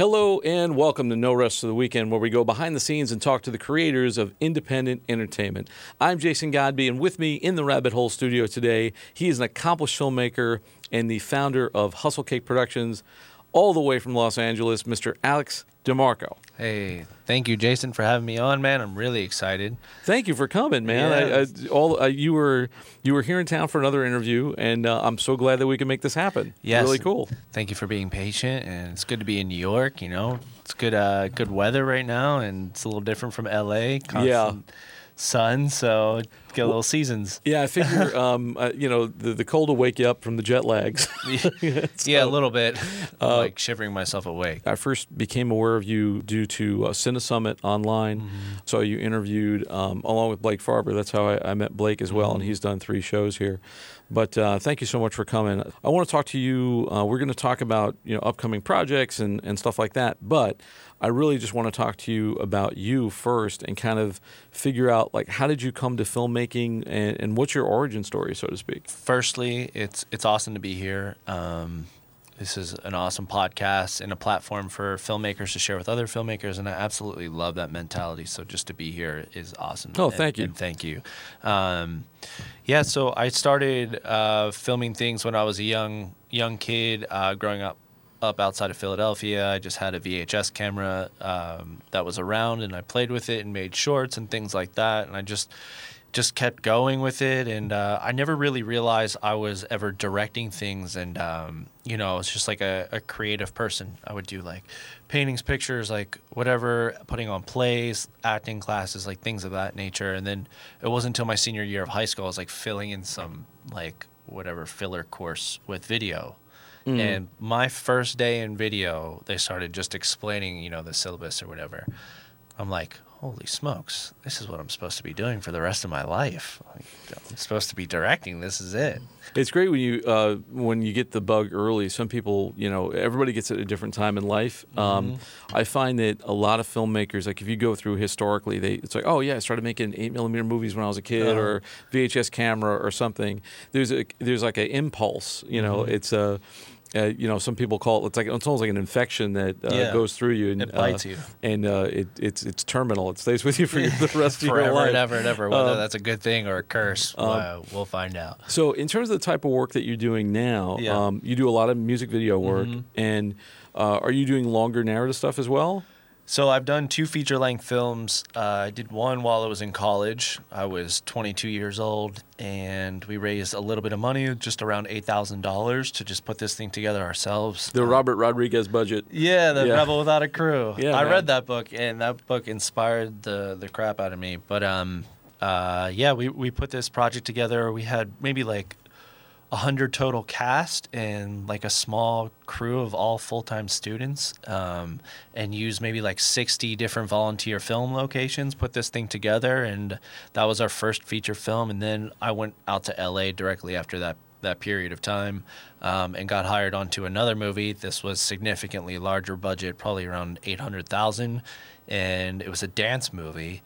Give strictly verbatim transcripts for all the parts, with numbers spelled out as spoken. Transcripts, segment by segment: Hello and welcome to No Rest of the Weekend, where we go behind the scenes and talk to the creators of independent entertainment. I'm Jason Godby, and with me in the Rabbit Hole studio today, he is an accomplished filmmaker and the founder of Hustle Cake Productions, all the way from Los Angeles, Mister Alex DeMarco. Hey, thank you, Jason, for having me on, man. I'm really excited. Thank you for coming, man. Yeah. I, I, all uh, you were you were here in town for another interview, and uh, I'm so glad that we can make this happen. Yes, really cool. Thank you for being patient, and it's good to be in New York. You know, it's good uh, good weather right now, and it's a little different from L A. Constant yeah. sun, so get a little seasons. Yeah, I figure, um, uh, you know, the, the cold will wake you up from the jet lags. so, yeah, a little bit. Uh, like shivering myself awake. I first became aware of you due to uh, CineSummit online. Mm-hmm. So you interviewed um, along with Blake Farber. That's how I, I met Blake as well, mm-hmm. and he's done three shows here. But uh, thank you so much for coming. I want to talk to you. Uh, we're going to talk about, you know, upcoming projects and, and stuff like that. But I really just want to talk to you about you first and kind of figure out, like, how did you come to filmmaking and, and what's your origin story, so to speak? Firstly, it's it's awesome to be here. Um, this is an awesome podcast and a platform for filmmakers to share with other filmmakers, and I absolutely love that mentality. So just to be here is awesome. Oh, and, thank you. And thank you. Um, yeah, so I started uh, filming things when I was a young young kid uh, growing up. Up outside of Philadelphia. I just had a V H S camera um, that was around, and I played with it and made shorts and things like that. And I just just kept going with it, and uh, I never really realized I was ever directing things. And um, you know, I was just like a, a creative person. I would do like paintings, pictures, like whatever, putting on plays, acting classes, like things of that nature. And then it wasn't until my senior year of high school I was like filling in some like whatever filler course with video. Mm. And my first day in video, they started just explaining, you know, the syllabus or whatever. I'm like, holy smokes, this is what I'm supposed to be doing for the rest of my life. Like, I'm supposed to be directing. This is it. It's great when you uh, when you get the bug early. Some people, you know, everybody gets it at a different time in life. Um, mm-hmm. I find that a lot of filmmakers, like if you go through historically, they it's like, oh yeah, I started making eight millimeter movies when I was a kid, uh-huh. or V H S camera or something. There's a there's like an impulse, you know. Mm-hmm. It's a Uh, you know, some people call it. It's like it's almost like an infection that uh, yeah. goes through you and it bites uh, you, and uh, it, it's it's terminal. It stays with you for your, the rest of your life, forever and ever and ever. Whether um, that's a good thing or a curse, um, uh, we'll find out. So, in terms of the type of work that you're doing now, yeah. um, you do a lot of music video work, mm-hmm. and uh, are you doing longer narrative stuff as well? So I've done two feature-length films. Uh, I did one while I was in college. I was twenty-two years old, and we raised a little bit of money, just around eight thousand dollars, to just put this thing together ourselves. The Robert Rodriguez budget. Yeah, the yeah. Rebel Without a Crew. Yeah, I man. read that book, and that book inspired the the crap out of me. But um, uh, yeah, we, we put this project together. We had maybe like one hundred total cast and like a small crew of all full-time students, um, and used maybe like sixty different volunteer film locations, put this thing together, and that was our first feature film. And then I went out to L A directly after that that period of time, um, and got hired onto another movie. This was significantly larger budget, probably around eight hundred thousand dollars, and it was a dance movie.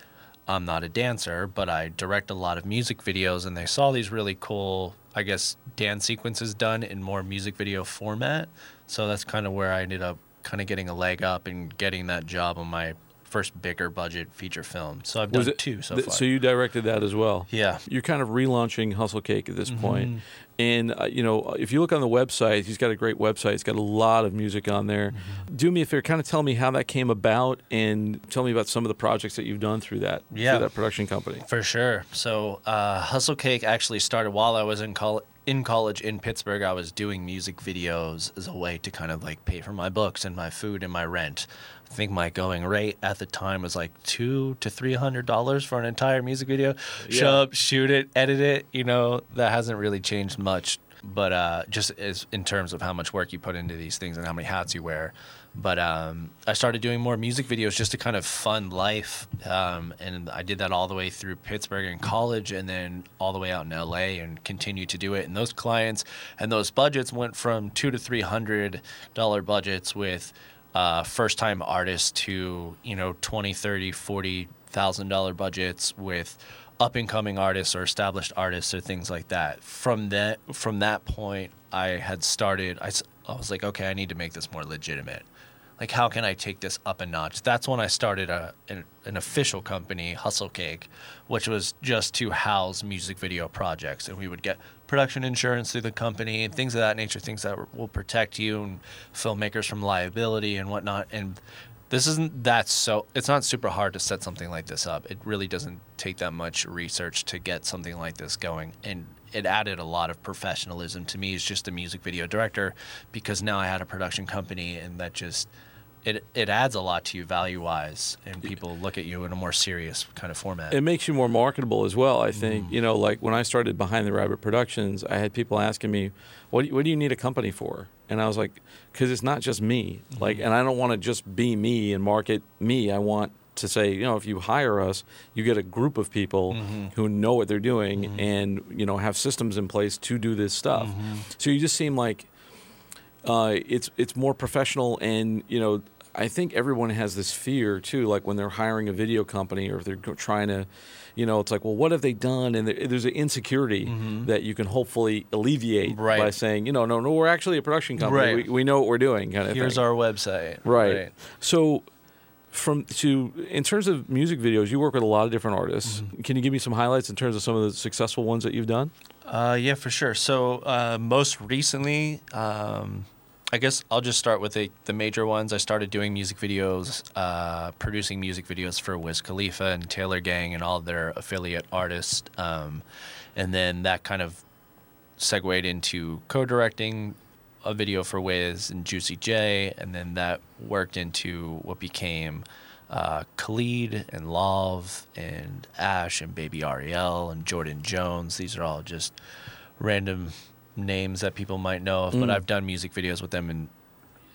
I'm not a dancer, but I direct a lot of music videos, and they saw these really cool, I guess, dance sequences done in more music video format. So that's kind of where I ended up kind of getting a leg up and getting that job on my first bigger budget feature film. So I've done it, two so th- far. So you directed that as well? Yeah. You're kind of relaunching Hustle Cake at this mm-hmm. point. And, uh, you know, if you look on the website, he's got a great website. It's got a lot of music on there. Mm-hmm. Do me a favor, kind of tell me how that came about and tell me about some of the projects that you've done through that, yeah. through that production company. For sure. So uh, Hustle Cake actually started while I was in college. In college in Pittsburgh, I was doing music videos as a way to kind of like pay for my books and my food and my rent. I think my going rate at the time was like two to three hundred dollars for an entire music video. Yeah. Show up, shoot it, edit it. You know, that hasn't really changed much, but uh, just as in terms of how much work you put into these things and how many hats you wear. But um, I started doing more music videos just to kind of fund life, um, and I did that all the way through Pittsburgh in college and then all the way out in L A and continued to do it. And those clients and those budgets went from two to three hundred dollar budgets with uh, first-time artists to, you know, twenty, thirty, forty thousand dollar budgets with up-and-coming artists or established artists or things like that. From that from that point, I had started. I, I was like, okay, I need to make this more legitimate. like, how can I take this up a notch? That's when I started a, an, an official company, Hustle Cake, which was just to house music video projects. And we would get production insurance through the company and things of that nature, things that will protect you and filmmakers from liability and whatnot. And this isn't that so – it's not super hard to set something like this up. It really doesn't take that much research to get something like this going. And it added a lot of professionalism to me as just a music video director, because now I had a production company, and that just – It it adds a lot to you value-wise, and people look at you in a more serious kind of format. It makes you more marketable as well, I think. Mm. You know, like when I started Behind the Rabbit Productions, I had people asking me, what, what do you need a company for? And I was like, because it's not just me. Mm-hmm. Like, and I don't want to just be me and market me. I want to say, you know, if you hire us, you get a group of people mm-hmm. who know what they're doing mm-hmm. and, you know, have systems in place to do this stuff. Mm-hmm. So you just seem like uh, it's it's more professional and, you know, I think everyone has this fear, too, like when they're hiring a video company or if they're trying to, you know, it's like, well, what have they done? And there's an insecurity mm-hmm. that you can hopefully alleviate right. by saying, you know, no, no, we're actually a production company. Right. We, we know what we're doing. Kind of Here's thing. Our website. Right. right. So from to in terms of music videos, you work with a lot of different artists. Mm-hmm. Can you give me some highlights in terms of some of the successful ones that you've done? Uh, yeah, for sure. So uh, most recently um, – I guess I'll just start with the, the major ones. I started doing music videos, uh, producing music videos for Wiz Khalifa and Taylor Gang and all their affiliate artists. Um, and then that kind of segued into co-directing a video for Wiz and Juicy J. And then that worked into what became uh, Khalid and Love and Ash and Baby Ariel and Jordan Jones. These are all just random names that people might know of, mm. but I've done music videos with them in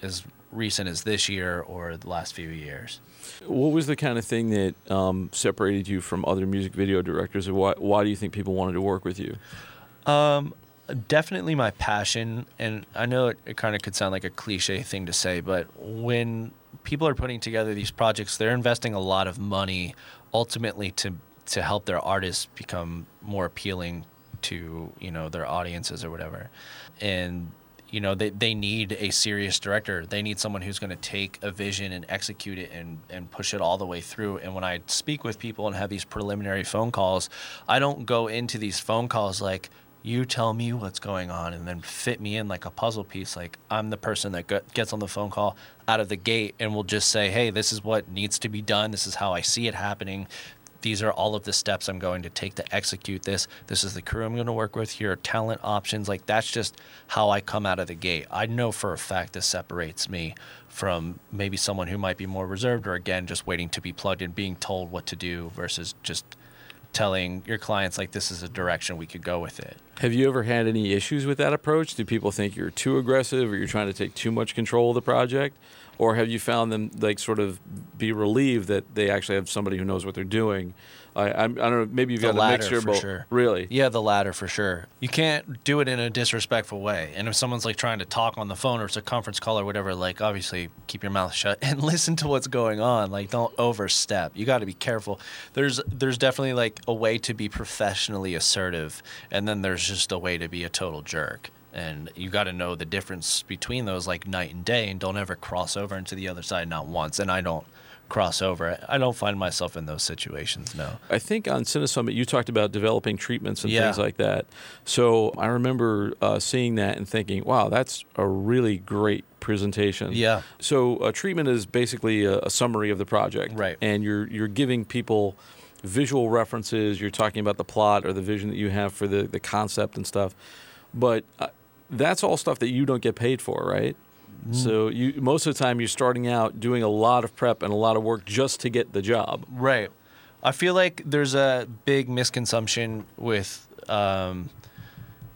as recent as this year or the last few years. What was the kind of thing that um, separated you from other music video directors, or why, why do you think people wanted to work with you? Um, definitely my passion, and I know it, it kind of could sound like a cliche thing to say, but when people are putting together these projects, they're investing a lot of money ultimately to to help their artists become more appealing to, you know, their audiences or whatever. And, you know, they, they need a serious director. They need someone who's going to take a vision and execute it and, and push it all the way through. And when I speak with people and have these preliminary phone calls, I don't go into these phone calls like, you tell me what's going on and then fit me in like a puzzle piece. Like, I'm the person that gets on the phone call out of the gate and will just say, hey, this is what needs to be done. This is how I see it happening. These are all of the steps I'm going to take to execute this. This is the crew I'm going to work with. Here are talent options. Like, that's just how I come out of the gate. I know for a fact this separates me from maybe someone who might be more reserved or, again, just waiting to be plugged in, being told what to do versus just telling your clients, like, this is a direction we could go with it. Have you ever had any issues with that approach? Do people think you're too aggressive or you're trying to take too much control of the project? Or have you found them, like, sort of be relieved that they actually have somebody who knows what they're doing? I, I, I don't know, maybe you've got a mixture, but sure. Really? Yeah, the latter for sure. You can't do it in a disrespectful way. And if someone's, like, trying to talk on the phone or it's a conference call or whatever, like, obviously keep your mouth shut and listen to what's going on. Like, don't overstep. You got to be careful. There's, there's definitely, like, a way to be professionally assertive, and then there's just a way to be a total jerk. And you got to know the difference between those, like, night and day, and don't ever cross over into the other side, not once. And I don't cross over. I don't find myself in those situations, no. I think on CineSummit you talked about developing treatments and yeah. things like that. So I remember uh, seeing that and thinking, wow, that's a really great presentation. Yeah. So a treatment is basically a, a summary of the project. Right. And you're you're giving people visual references. You're talking about the plot or the vision that you have for the, the concept and stuff. But... Uh, that's all stuff that you don't get paid for, right? Mm. So you most of the time you're starting out doing a lot of prep and a lot of work just to get the job. Right. I feel like there's a big misconception with, um,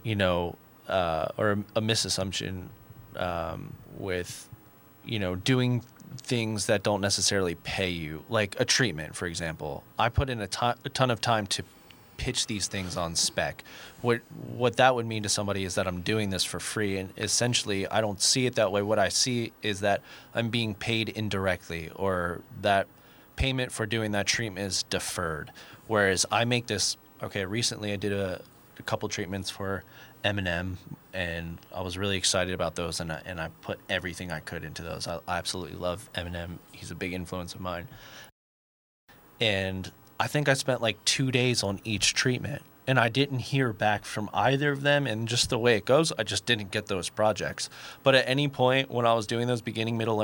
you know, uh, or a misassumption um, with, you know, doing things that don't necessarily pay you. Like a treatment, for example. I put in a, ton, a ton of time to pitch these things on spec. What what that would mean to somebody is that I'm doing this for free, and essentially I don't see it that way. What I see is that I'm being paid indirectly, or that payment for doing that treatment is deferred. Whereas I make this, okay, recently I did a, a couple treatments for Eminem, and I was really excited about those, and I, and I put everything I could into those. I, I absolutely love Eminem. He's a big influence of mine. And I think I spent like two days on each treatment, and I didn't hear back from either of them. And just the way it goes, I just didn't get those projects. But at any point when I was doing those beginning, middle,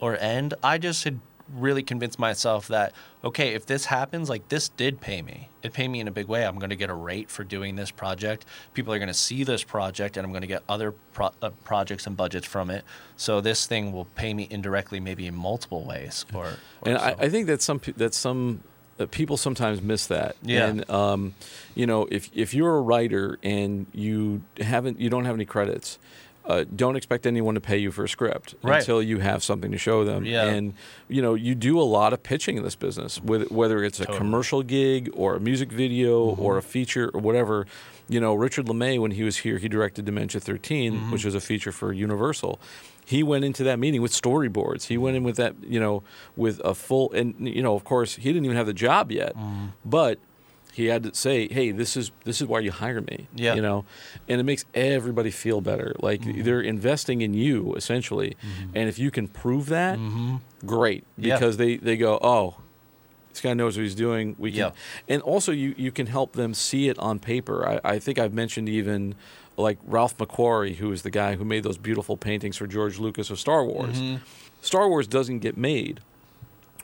or end, I just had really convinced myself that, okay, if this happens, like, this did pay me. It paid me in a big way. I'm going to get a rate for doing this project. People are going to see this project, and I'm going to get other pro- uh, projects and budgets from it. So this thing will pay me indirectly, maybe in multiple ways. Or, or and so. I, I think that some that some uh, people sometimes miss that. Yeah. And um, you know, if if you're a writer and you haven't, you don't have any credits. Uh, don't expect anyone to pay you for a script right. until you have something to show them. Yeah. And, you know, you do a lot of pitching in this business, with, whether it's a totally. commercial gig or a music video mm-hmm. or a feature or whatever. You know, Richard LeMay, when he was here, he directed Dementia thirteen, mm-hmm. which was a feature for Universal. He went into that meeting with storyboards. He went in with that, you know, with a full, and, you know, of course, he didn't even have the job yet. Mm-hmm. But he had to say, "Hey, this is this is why you hire me." Yeah. You know, and it makes everybody feel better. Like mm-hmm. they're investing in you essentially, mm-hmm. and if you can prove that, mm-hmm. great. Because yeah. they, they go, "Oh, this guy knows what he's doing." We can, yeah. and also you you can help them see it on paper. I, I think I've mentioned even like Ralph McQuarrie, who is the guy who made those beautiful paintings for George Lucas of Star Wars. Mm-hmm. Star Wars doesn't get made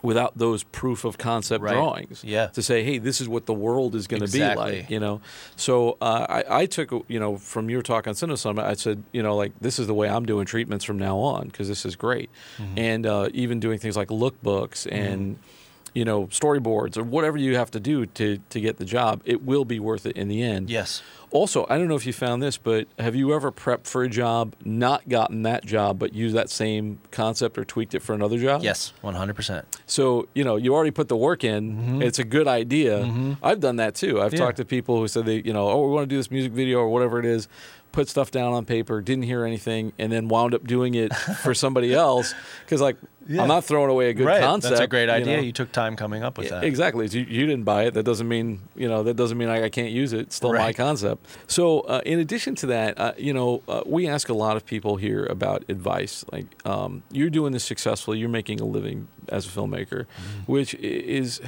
without those proof of concept right. drawings yeah. to say, hey, this is what the world is going to exactly. be like, you know. So uh, I, I took, you know, from your talk on CineSummit, I said, you know, like, this is the way I'm doing treatments from now on because this is great. Mm-hmm. And uh, even doing things like lookbooks and, mm-hmm. you know, storyboards or whatever you have to do to, to get the job, it will be worth it in the end. Yes. Also, I don't know if you found this, but have you ever prepped for a job, not gotten that job, but used that same concept or tweaked it for another job? Yes, one hundred percent. So, you know, you already put the work in. Mm-hmm. It's a good idea. Mm-hmm. I've done that, too. I've yeah. talked to people who said, they, you know, oh, we want to do this music video or whatever it is, put stuff down on paper, didn't hear anything, and then wound up doing it for somebody else. Because, like, yeah. I'm not throwing away a good right. concept. That's a great idea. You know? You took time coming up with yeah, that. Exactly. You, you didn't buy it. That doesn't mean, you know, that doesn't mean I, I can't use it. It's still right. my concept. So uh, in addition to that, uh, you know, uh, we ask a lot of people here about advice. Like, um, you're doing this successfully. You're making a living as a filmmaker, mm-hmm. which is,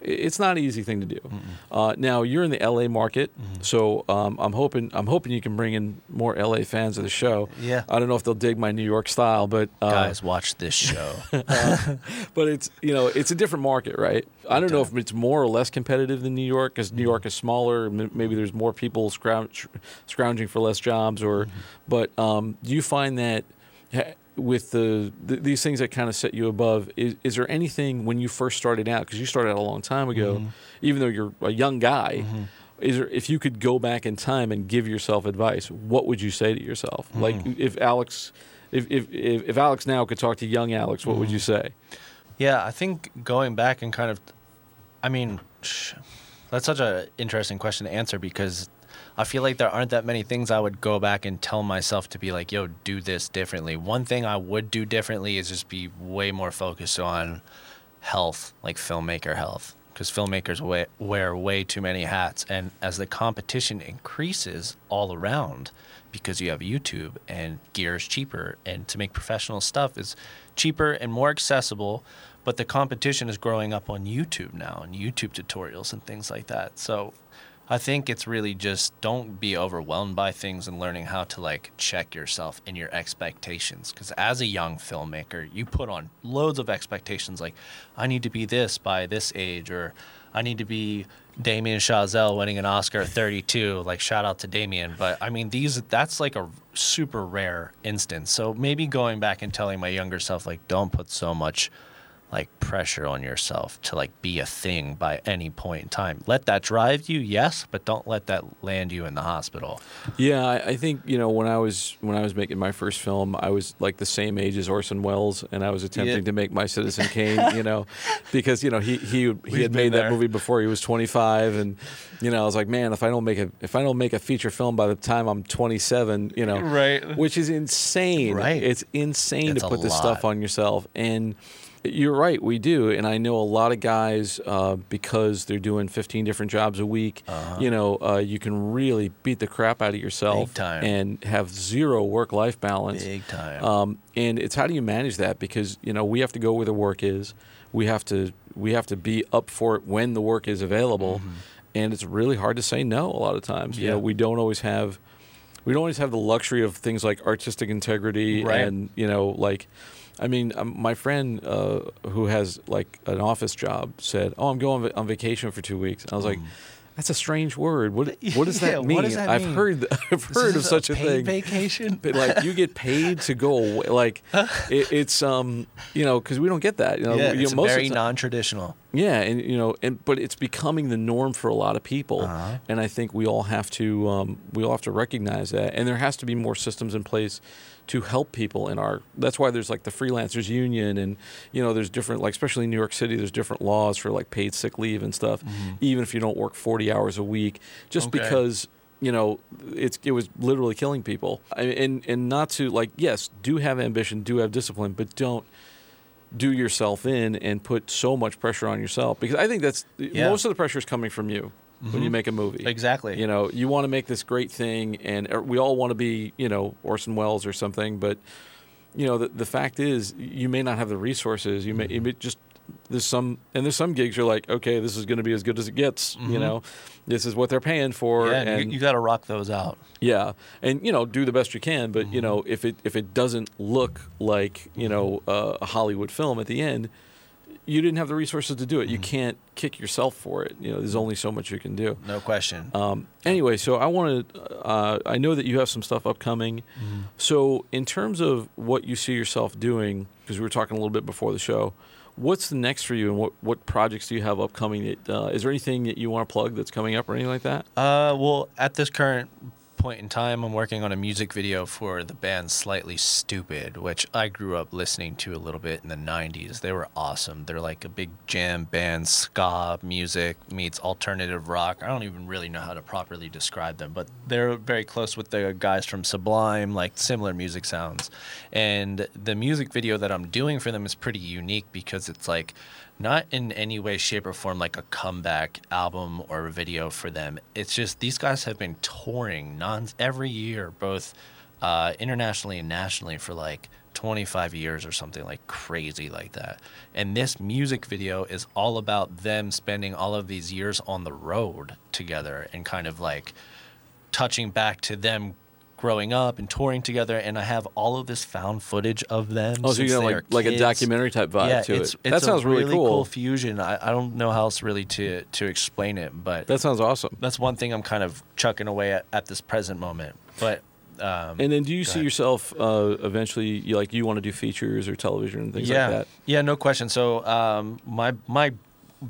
it's not an easy thing to do. Uh, now, you're in the L A market, mm-hmm. so um, I'm hoping I'm hoping you can bring in more L A fans of the show. Yeah. I don't know if they'll dig my New York style, but... Uh, guys, watch this show. uh, but it's, you know, it's a different market, right? I don't know if it's more or less competitive than New York, because New York is smaller. Maybe there's more people scrounge, scrounging for less jobs. Or, mm-hmm. But um, do you find that with the, the these things that kind of set you above, is, is there anything when you first started out, because you started out a long time ago, mm-hmm. even though you're a young guy, mm-hmm. is there, if you could go back in time and give yourself advice, what would you say to yourself? Mm-hmm. Like if Alex, if, if, if, if Alex now could talk to young Alex, what mm-hmm. would you say? Yeah, I think going back and kind of, I mean, that's such an interesting question to answer, because I feel like there aren't that many things I would go back and tell myself to be like, yo, do this differently. One thing I would do differently is just be way more focused on health, like filmmaker health, because filmmakers wear, wear way too many hats. And as the competition increases all around, because you have YouTube and gear is cheaper, and to make professional stuff is cheaper and more accessible, but the competition is growing up on YouTube now, and YouTube tutorials and things like that. So I think it's really just don't be overwhelmed by things and learning how to like check yourself and your expectations. Because as a young filmmaker, you put on loads of expectations like, I need to be this by this age, or I need to be Damien Chazelle winning an Oscar at thirty-two. Like, shout out to Damien. But I mean, these that's like a super rare instance. So maybe going back and telling my younger self, like, don't put so much like pressure on yourself to like be a thing by any point in time. Let that drive you, yes, but don't let that land you in the hospital. Yeah, I, I think, you know, when I was when I was making my first film, I was like the same age as Orson Welles, and I was attempting yeah. to make my Citizen Kane, you know, because, you know, he he, he had made there. that movie before he was twenty-five, and, you know, I was like, man, if I don't make a if I don't make a feature film by the time I'm twenty-seven, you know, right, which is insane. Right, it's insane it's to put this lot. stuff on yourself. And You're right, we do. And I know a lot of guys, uh, because they're doing fifteen different jobs a week, uh-huh. you know, uh, you can really beat the crap out of yourself. Big time. And have zero work-life balance. Big time. Um, and it's how do you manage that? Because, you know, we have to go where the work is. We have to we have to be up for it when the work is available. Mm-hmm. And it's really hard to say no a lot of times. Yeah. You know, we don't always have we don't always have the luxury of things like artistic integrity, right. and, you know, like, I mean, my friend uh, who has like an office job said, "Oh, I'm going on, va- on vacation for two weeks." And I was like, "That's a strange word. What what does yeah, that mean? What does that I've mean? heard I've heard this of such a, a thing. Vacation, but like you get paid to go away. Like it, it's um you know because we don't get that. You know, yeah, you it's know, most very of non-traditional. Yeah, and you know, and but it's becoming the norm for a lot of people, uh-huh. and I think we all have to um, we all have to recognize that, and there has to be more systems in place to help people in our. That's why there's like the freelancers union, and you know, there's different, like especially in New York City, there's different laws for like paid sick leave and stuff, mm-hmm. even if you don't work forty hours a week, just okay. because you know it's it was literally killing people. And and not to like yes, do have ambition, do have discipline, but don't do yourself in and put so much pressure on yourself, because I think that's yeah. most of the pressure is coming from you. Mm-hmm. When you make a movie. Exactly. You know, you want to make this great thing, and we all want to be, you know, Orson Welles or something, but, you know, the, the fact is you may not have the resources. You may, mm-hmm. you may just, there's some, and there's some gigs you're like, okay, this is going to be as good as it gets, mm-hmm. you know. This is what they're paying for. Yeah, and you, you got to rock those out. Yeah, and, you know, do the best you can, but, mm-hmm. you know, if it if it doesn't look like, you know, uh, a Hollywood film at the end, you didn't have the resources to do it. You mm-hmm. can't kick yourself for it. You know, there's only so much you can do. No question. Um, anyway, so I want to. Uh, I know that you have some stuff upcoming. Mm-hmm. So in terms of what you see yourself doing, because we were talking a little bit before the show, what's the next for you, and what, what projects do you have upcoming? That, uh, is there anything that you want to plug that's coming up or anything like that? Uh, well, at this current point in time, I'm working on a music video for the band Slightly Stupid, which I grew up listening to a little bit in the nineties. They were awesome. They're like a big jam band, ska music meets alternative rock. I don't even really know how to properly describe them, but they're very close with the guys from Sublime, like similar music sounds. And the music video that I'm doing for them is pretty unique, because it's like not in any way, shape, or form like a comeback album or a video for them. It's just these guys have been touring non every year, both uh, internationally and nationally, for like twenty-five years or something like crazy like that. And this music video is all about them spending all of these years on the road together and kind of like touching back to them growing up and touring together, and I have all of this found footage of them. Oh, so you got like, like a documentary type vibe yeah, to it's, it. It's that sounds really, really cool. cool fusion. I, I don't know how else really to to explain it, but that sounds awesome. That's one thing I'm kind of chucking away at, at this present moment. But um, and then, do you see ahead. yourself uh, eventually? You, like you want to do features or television and things yeah. like that? Yeah, no question. So um, my my.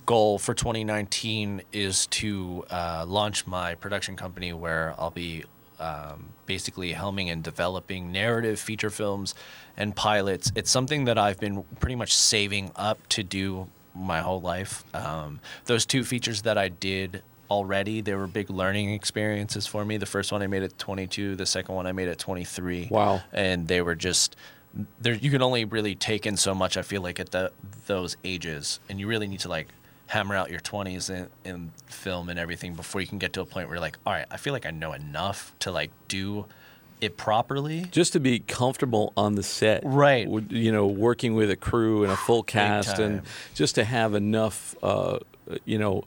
goal for twenty nineteen is to uh, launch my production company, where I'll be Um, basically helming and developing narrative feature films and pilots. It's something that I've been pretty much saving up to do my whole life. Um, those two features that I did already, they were big learning experiences for me. The first one I made at twenty-two, the second one I made at twenty-three. Wow. And they were just, there. You can only really take in so much, I feel like, at the, those ages. And you really need to like hammer out your twenties in, in film and everything before you can get to a point where you're like, all right, I feel like I know enough to like do it properly. Just to be comfortable on the set. Right. You know, working with a crew and a full cast, and just to have enough, uh, you know,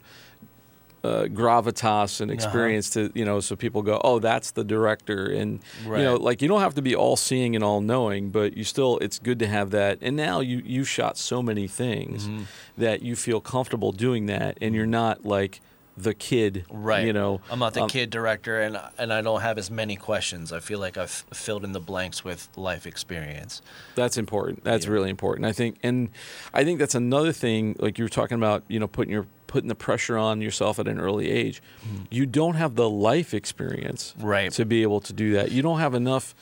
Uh, gravitas and experience uh-huh. to, you know, so people go, oh, that's the director. And, right. you know, like you don't have to be all seeing and all knowing, but you still, it's good to have that. And now you, you shot so many things mm-hmm. that you feel comfortable doing that, and you're not like the kid. Right. You know, I'm not the um, kid director, and, and I don't have as many questions. I feel like I've filled in the blanks with life experience. That's important. That's yeah. really important. I think, and I think that's another thing, like you were talking about, you know, putting your, putting the pressure on yourself at an early age. Mm-hmm. You don't have the life experience right. to be able to do that. You don't have enough.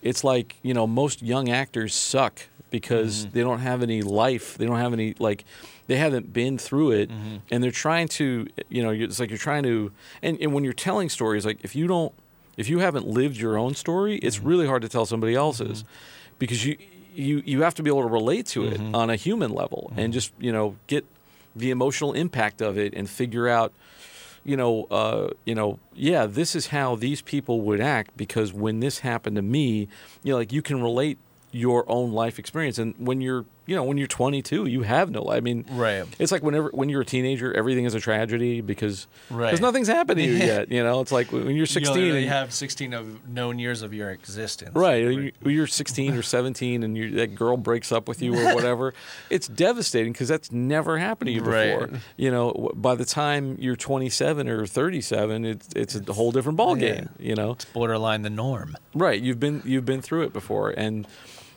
It's like, you know, most young actors suck because mm-hmm. they don't have any life. They don't have any, like, they haven't been through it. Mm-hmm. And they're trying to, you know, it's like you're trying to, and, and when you're telling stories, like if you don't, if you haven't lived your own story, it's mm-hmm. really hard to tell somebody else's mm-hmm. because you, you you have to be able to relate to it mm-hmm. on a human level mm-hmm. and just, you know, get the emotional impact of it and figure out, you know, uh, you know, yeah, this is how these people would act because when this happened to me, you know, like you can relate your own life experience. And when you're, you know, when you're twenty-two, you have no life. I mean, right. It's like whenever when you're a teenager, everything is a tragedy because right. nothing's happened to you yet. You know, it's like when you're sixteen, you and, have sixteen of known years of your existence. Right, you're sixteen or seventeen, and you, that girl breaks up with you or whatever. It's devastating because that's never happened to you before. Right. You know, by the time you're twenty-seven or thirty-seven, it's it's a whole different ball yeah. game. You know, it's borderline the norm. Right, you've been you've been through it before, and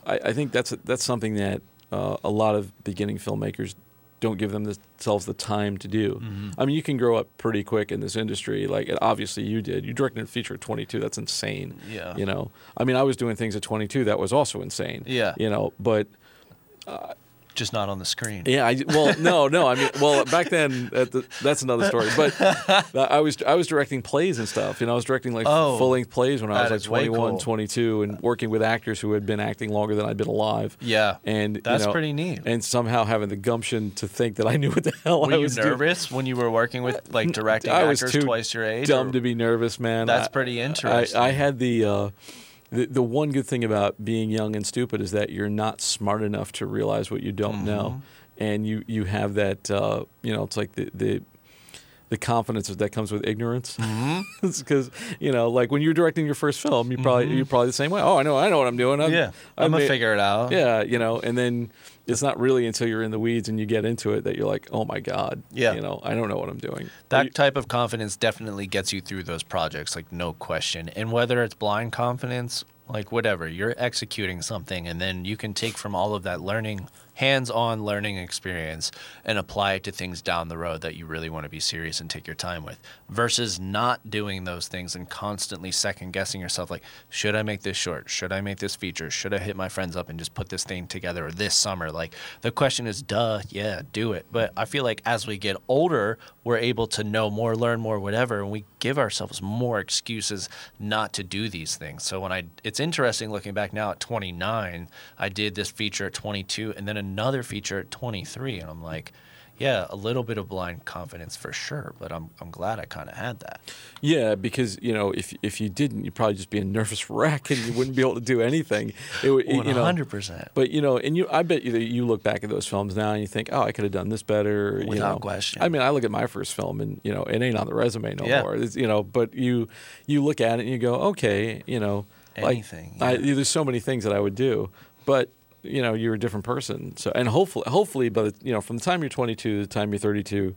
I think that's that's something that uh, a lot of beginning filmmakers don't give themselves the time to do. Mm-hmm. I mean, you can grow up pretty quick in this industry. Like, obviously, you did. You directed a feature at twenty-two. That's insane. Yeah. You know, I mean, I was doing things at twenty-two that was also insane. Yeah. You know, but. Uh, Just not on the screen. Yeah. I, well, no, no. I mean, well, back then, at the, that's another story. But I was I was directing plays and stuff. You know, I was directing like oh, full length plays when I was like twenty-one, cool. twenty-two, and working with actors who had been acting longer than I'd been alive. Yeah. And that's you know, pretty neat. And somehow having the gumption to think that I knew what the hell were I was doing. Were you nervous doing. when you were working with like directing I actors was too twice your age? Dumb or? to be nervous, man. That's I, pretty interesting. I, I had the. Uh, The, the one good thing about being young and stupid is that you're not smart enough to realize what you don't mm-hmm. know, and you you have that uh, you know it's like the the, the confidence that comes with ignorance. Mm-hmm. It's because you know like when you're directing your first film, you probably mm-hmm. you're probably the same way. Oh, I know I know what I'm doing. I'm, yeah, I'm, I'm gonna made, figure it out. Yeah, you know, and then it's not really until you're in the weeds and you get into it that you're like, oh my god, yeah, you know, I don't know what I'm doing. That you, type of confidence definitely gets you through those projects, like no question. And whether it's blind confidence, like whatever, you're executing something, and then you can take from all of that learning, hands-on learning experience, and apply it to things down the road that you really want to be serious and take your time with, versus not doing those things and constantly second-guessing yourself, like, should I make this short? Should I make this feature? Should I hit my friends up and just put this thing together or this summer? Like, the question is, duh, yeah, do it. But I feel like as we get older, we're able to know more, learn more, whatever, and we give ourselves more excuses not to do these things. So when I, it's interesting looking back now at twenty-nine, I did this feature at twenty-two and then another feature at twenty-three, and I'm like, yeah, a little bit of blind confidence for sure, but I'm I'm glad I kind of had that. Yeah, because you know, if if you didn't, you'd probably just be a nervous wreck and you wouldn't be able to do anything. It would, you know, one hundred percent. But you know, and you, I bet you that you look back at those films now and you think, oh, I could have done this better. Without you know. question. I mean, I look at my first film and you know, it ain't on the resume no yeah. more. It's, you know, but you you look at it and you go, okay, you know, anything. Like, yeah. I, there's so many things that I would do, but. You know, you're a different person. So, and hopefully, hopefully, but you know, from the time you're twenty-two to the time you're thirty-two,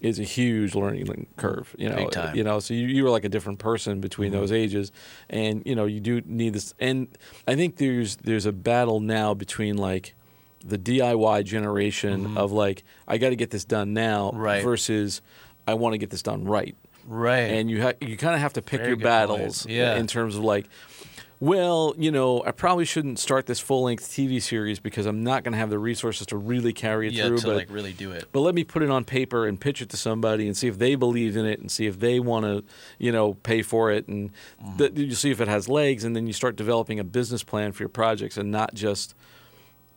is a huge learning curve. You know, big time. You know, so you, you were like a different person between mm-hmm. those ages, and you know, you do need this. And I think there's there's a battle now between like the D I Y generation mm-hmm. of like I got to get this done now right. versus I want to get this done right. Right. And you ha- you kind of have to pick Very your battles yeah. in terms of like. Well, you know, I probably shouldn't start this full-length T V series because I'm not going to have the resources to really carry it yeah, through. Yeah, to, but, like, really do it. But let me put it on paper and pitch it to somebody and see if they believe in it and see if they want to, you know, pay for it. And mm-hmm. th- you see if it has legs, and then you start developing a business plan for your projects and not just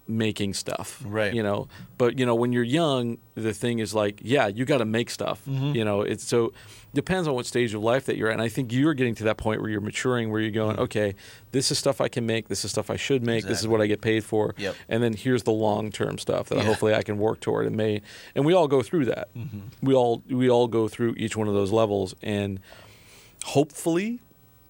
making stuff. Right. You know, but, you know, when you're young, the thing is like, yeah, you got to make stuff. Mm-hmm. You know, it's so... depends on what stage of life that you're at. And I think you're getting to that point where you're maturing, where you're going, okay, this is stuff I can make. This is stuff I should make. Exactly. This is what I get paid for. Yep. And then here's the long-term stuff that yeah. hopefully I can work toward. And may. And we all go through that. Mm-hmm. We all we all go through each one of those levels. And hopefully,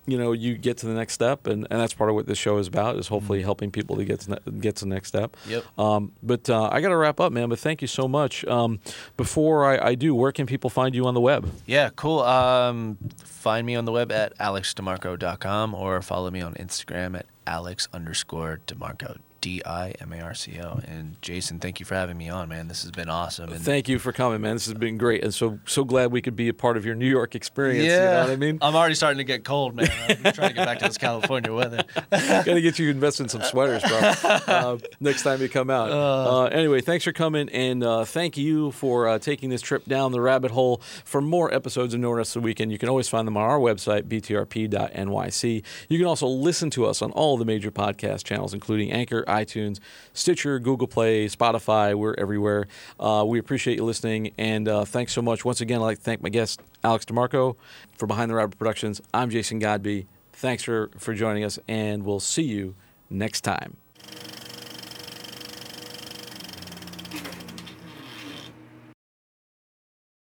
you know, you get to the next step. And, and that's part of what this show is about, is hopefully mm-hmm. helping people to get to, ne- get to the next step. Yep. Um, but uh, I got to wrap up, man. But thank you so much. Um, before I, I do, where can people find you on the web? Yeah, cool. Um, find me on the web at alex demarco dot com or follow me on Instagram at alex underscore demarco. D I M A R C O. And Jason, thank you for having me on, man. This has been awesome. And thank you for coming, man. This has been great. And so so glad we could be a part of your New York experience. Yeah. You know what I mean? I'm already starting to get cold, man. I'm trying to get back to this California weather. Got to get you invested in some sweaters, bro. Uh, next time you come out. Uh, uh, anyway, thanks for coming. And uh, thank you for uh, taking this trip down the rabbit hole. For more episodes of No Rest of the Weekend, you can always find them on our website, b t r p dot n y c. You can also listen to us on all the major podcast channels, including Anchor, iTunes, Stitcher, Google Play, Spotify. We're everywhere. Uh, we appreciate you listening, and uh, thanks so much. Once again, I'd like to thank my guest, Alex DeMarco, for Behind the Rabbit Productions. I'm Jason Godby. Thanks for, for joining us, and we'll see you next time.